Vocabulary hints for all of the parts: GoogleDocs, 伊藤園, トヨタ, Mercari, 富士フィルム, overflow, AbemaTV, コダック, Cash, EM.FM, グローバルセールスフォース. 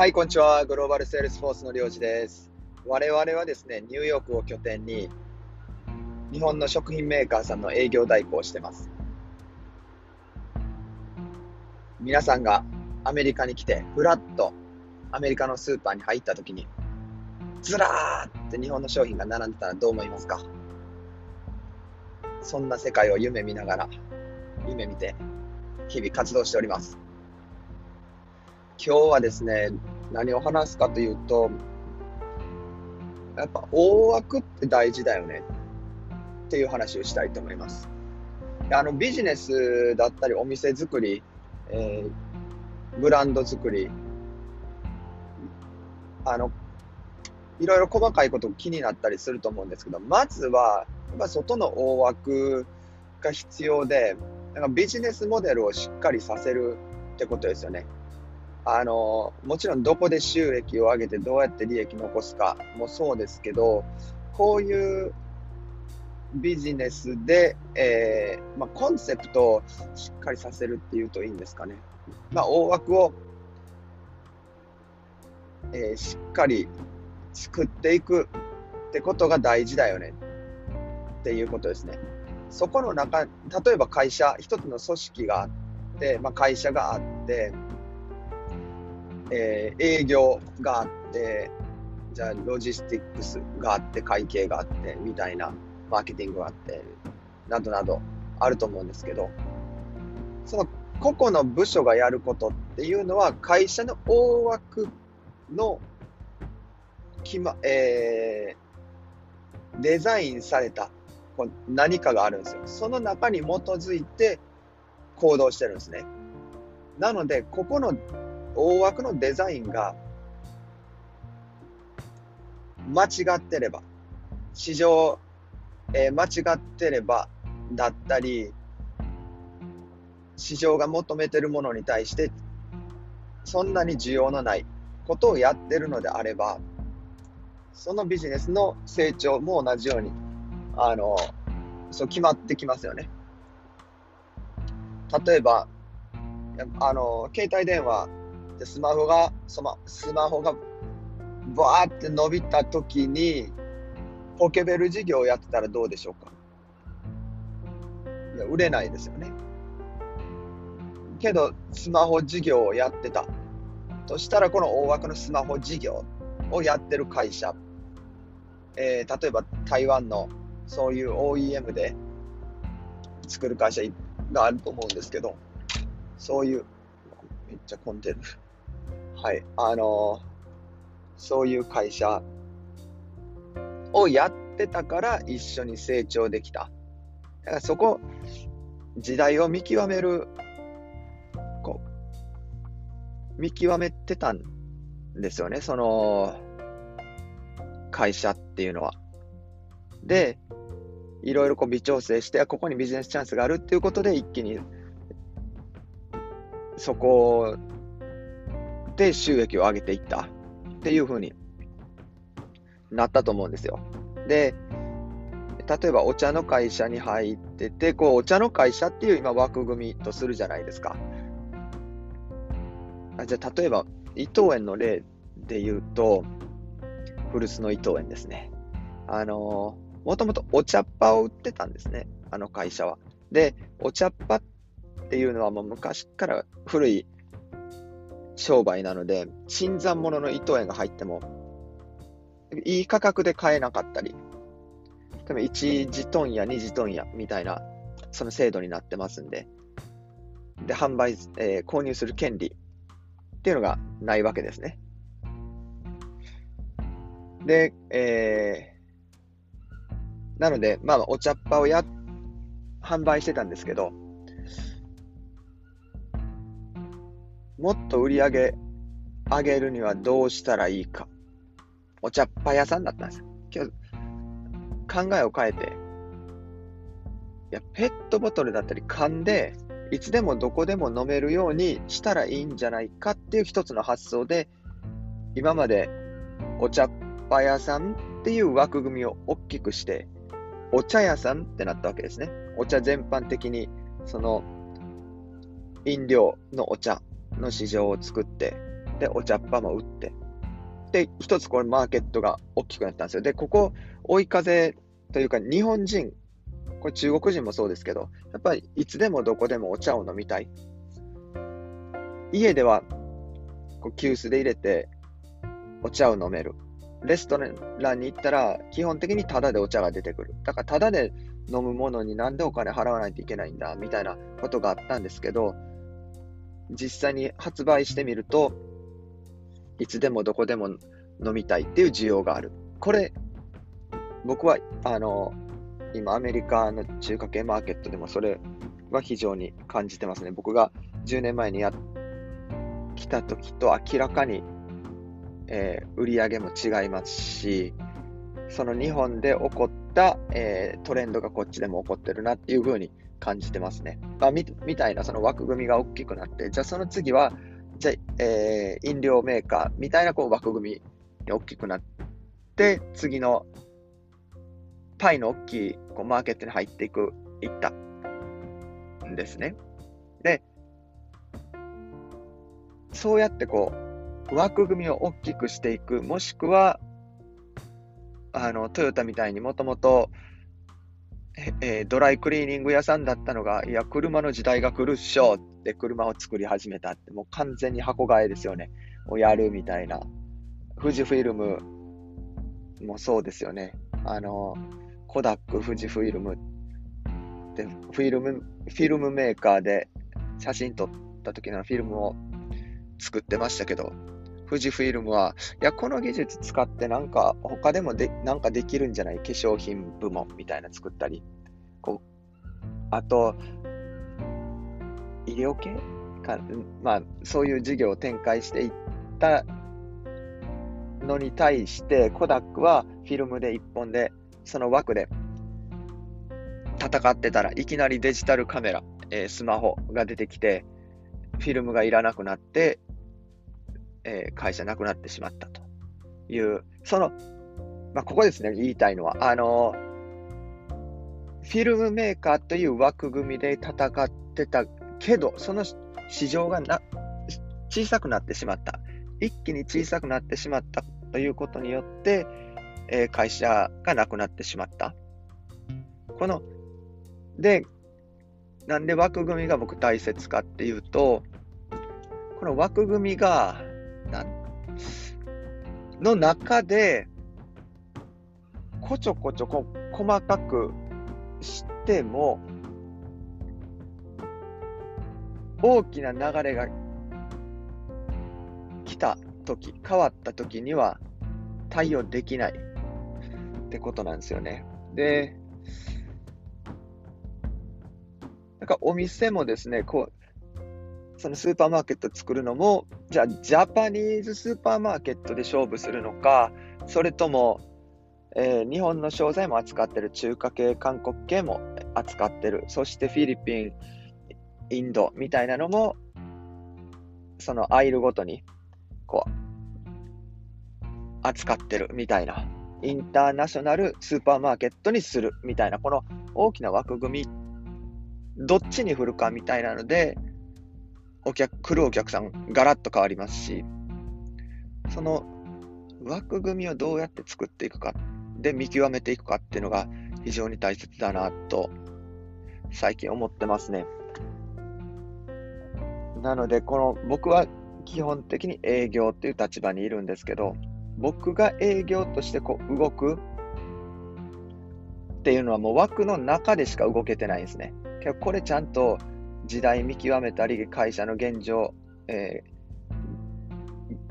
はい、こんにちは。グローバルセールスフォースのりょうじです。我々はですね、ニューヨークを拠点に日本の食品メーカーさんの営業代行をしてます。皆さんがアメリカに来て、ふらっとアメリカのスーパーに入った時に、ずらーって日本の商品が並んでたらどう思いますか？そんな世界を夢見て、日々活動しております。今日はですね、何を話すかというと、やっぱ大枠って大事だよねっていう話をしたいと思います。ビジネスだったりお店作り、ブランド作り、いろいろ細かいこと気になったりすると思うんですけど、まずはやっぱ外の大枠が必要で、ビジネスモデルをしっかりさせるってことですよね。もちろんどこで収益を上げてどうやって利益残すかもそうですけど、こういうビジネスで、コンセプトをしっかりさせるっていうといいんですかね。大枠を、しっかり作っていくってことが大事だよねっていうことですね。そこの中、例えば会社、一つの組織があって、会社があって、営業があって、じゃあロジスティックスがあって、会計があってみたいな、マーケティングがあってなどなどあると思うんですけど、その個々の部署がやることっていうのは、会社の大枠のデザインされた何かがあるんですよ。その中に基づいて行動してるんですね。なので、ここの大枠のデザインが間違ってれば、市場、間違ってればだったり、市場が求めてるものに対してそんなに需要のないことをやってるのであれば、そのビジネスの成長も同じように決まってきますよね。例えば携帯電話でスマホがバーって伸びた時に、ポケベル事業をやってたらどうでしょうか？いや、売れないですよね。けどスマホ事業をやってたとしたら、この大枠のスマホ事業をやってる会社、例えば台湾のそういう OEM で作る会社があると思うんですけど、そういうめっちゃ混んでるはい、そういう会社をやってたから一緒に成長できた。だからそこ、時代を見極める、見極めてたんですよね、その会社っていうのは。で、いろいろ微調整して、ここにビジネスチャンスがあるっていうことで、一気にそこで収益を上げていったっていう風になったと思うんですよ。で、例えばお茶の会社に入ってて、お茶の会社っていう今枠組みとするじゃないですか。じゃあ例えば伊藤園の例で言うと、古巣の伊藤園ですね。もともとお茶っ葉を売ってたんですね、あの会社は。で、お茶っ葉っていうのはもう昔から古い商売なので、新参者の伊藤園が入ってもいい価格で買えなかったり、でも1次問屋2次問屋みたいなその制度になってますんで、販売、購入する権利っていうのがないわけですね。で、なので、お茶っ葉を販売してたんですけど、もっと売り上げ上げるにはどうしたらいいか。お茶っ葉屋さんだったんですよ。今日考えを変えて、ペットボトルだったり缶でいつでもどこでも飲めるようにしたらいいんじゃないかっていう一つの発想で、今までお茶っ葉屋さんっていう枠組みを大きくして、お茶屋さんってなったわけですね。お茶全般的に、その飲料のお茶の市場を作って、でお茶っ葉も打って、で一つこれマーケットが大きくなったんですよ。でここ追い風というか、日本人、これ中国人もそうですけど、やっぱりいつでもどこでもお茶を飲みたい。家ではこう急須で入れてお茶を飲める。レストランに行ったら基本的にタダでお茶が出てくる。だからタダで飲むものになんでお金払わないといけないんだみたいなことがあったんですけど、実際に発売してみると、いつでもどこでも飲みたいっていう需要がある。これ僕は今アメリカの中華系マーケットでもそれは非常に感じてますね。僕が10年前にやってきた時と明らかに、売り上げも違いますし、その日本で起こった、トレンドがこっちでも起こってるなっていう風に感じてますね。みたいなその枠組みが大きくなって、じゃあその次はじゃあ、飲料メーカーみたいなこう枠組みが大きくなって、次のパイの大きいこうマーケットに入っていったんですね。でそうやってこう枠組みを大きくしていく、もしくはトヨタみたいにもともとドライクリーニング屋さんだったのが、いや車の時代が来るっしょって車を作り始めたって、もう完全に箱買いですよねをやるみたいな。富士フィルムもそうですよね。コダック、富士フィルムでフィルムメーカーで写真撮った時のフィルムを作ってましたけど、富士フィルムはいやこの技術使ってなんか他でもなんかできるんじゃない、化粧品部門みたいな作ったり、こうあと医療系か、まあそういう事業を展開していったのに対して、コダックはフィルムで一本でその枠で戦ってたら、いきなりデジタルカメラ、スマホが出てきてフィルムがいらなくなって会社なくなってしまったという、その、まあ、ここですね、言いたいのは、フィルムメーカーという枠組みで戦ってたけど、その市場が小さくなってしまった。一気に小さくなってしまったということによって、会社がなくなってしまった。で、なんで枠組みが僕大切かっていうと、この枠組みが、の中でこちょこちょ細かくしても大きな流れが来たとき、変わったときには対応できないってことなんですよね。で、なんかお店もですね、こうそのスーパーマーケット作るのも、じゃあジャパニーズスーパーマーケットで勝負するのか、それとも、日本の商材も扱ってる、中華系、韓国系も扱ってる、そしてフィリピン、インドみたいなのも、そのアイルごとにこう扱ってるみたいな、インターナショナルスーパーマーケットにするみたいな、この大きな枠組みどっちに振るかみたいなので、来るお客さんガラッと変わりますし、その枠組みをどうやって作っていくかで見極めていくかっていうのが非常に大切だなと最近思ってますね。なので僕は基本的に営業っていう立場にいるんですけど、僕が営業としてこう動くっていうのはもう枠の中でしか動けてないですね。これちゃんと時代見極めたり、会社の現状、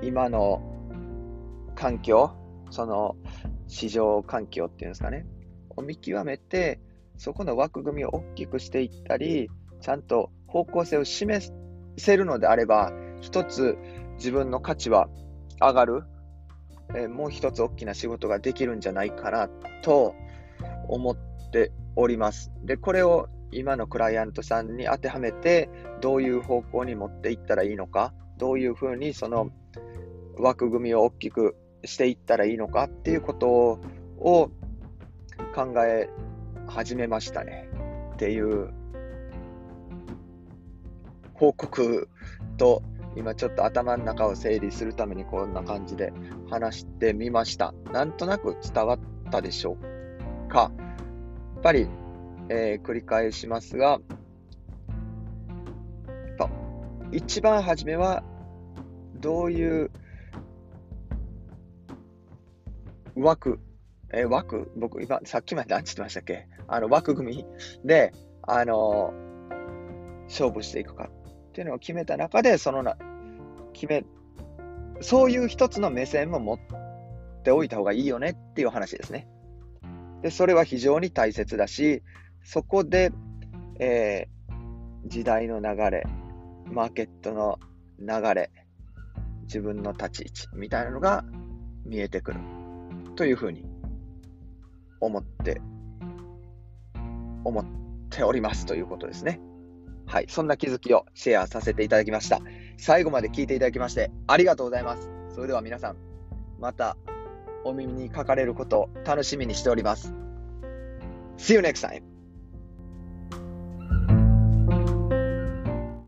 今の環境、その市場環境っていうんですかね、を見極めて、そこの枠組みを大きくしていったり、ちゃんと方向性を示せるのであれば、一つ自分の価値は上がる、もう一つ大きな仕事ができるんじゃないかなと思っております。で、これを今のクライアントさんに当てはめて、どういう方向に持っていったらいいのか、どういうふうにその枠組みを大きくしていったらいいのかっていうことを考え始めましたねっていう報告と今ちょっと頭の中を整理するためにこんな感じで話してみました。なんとなく伝わったでしょうか。やっぱり、繰り返しますが、一番初めはどういう枠、僕今さっきまで何て言ってましたっけ、枠組みで勝負していくかっていうのを決めた中で、そういう一つの目線も持っておいた方がいいよねっていう話ですね。でそれは非常に大切だし、そこで、時代の流れ、マーケットの流れ、自分の立ち位置みたいなのが見えてくるというふうに思っておりますということですね。はい、そんな気づきをシェアさせていただきました。最後まで聞いていただきましてありがとうございます。それでは皆さん、またお耳にかかれることを楽しみにしております。See you next time!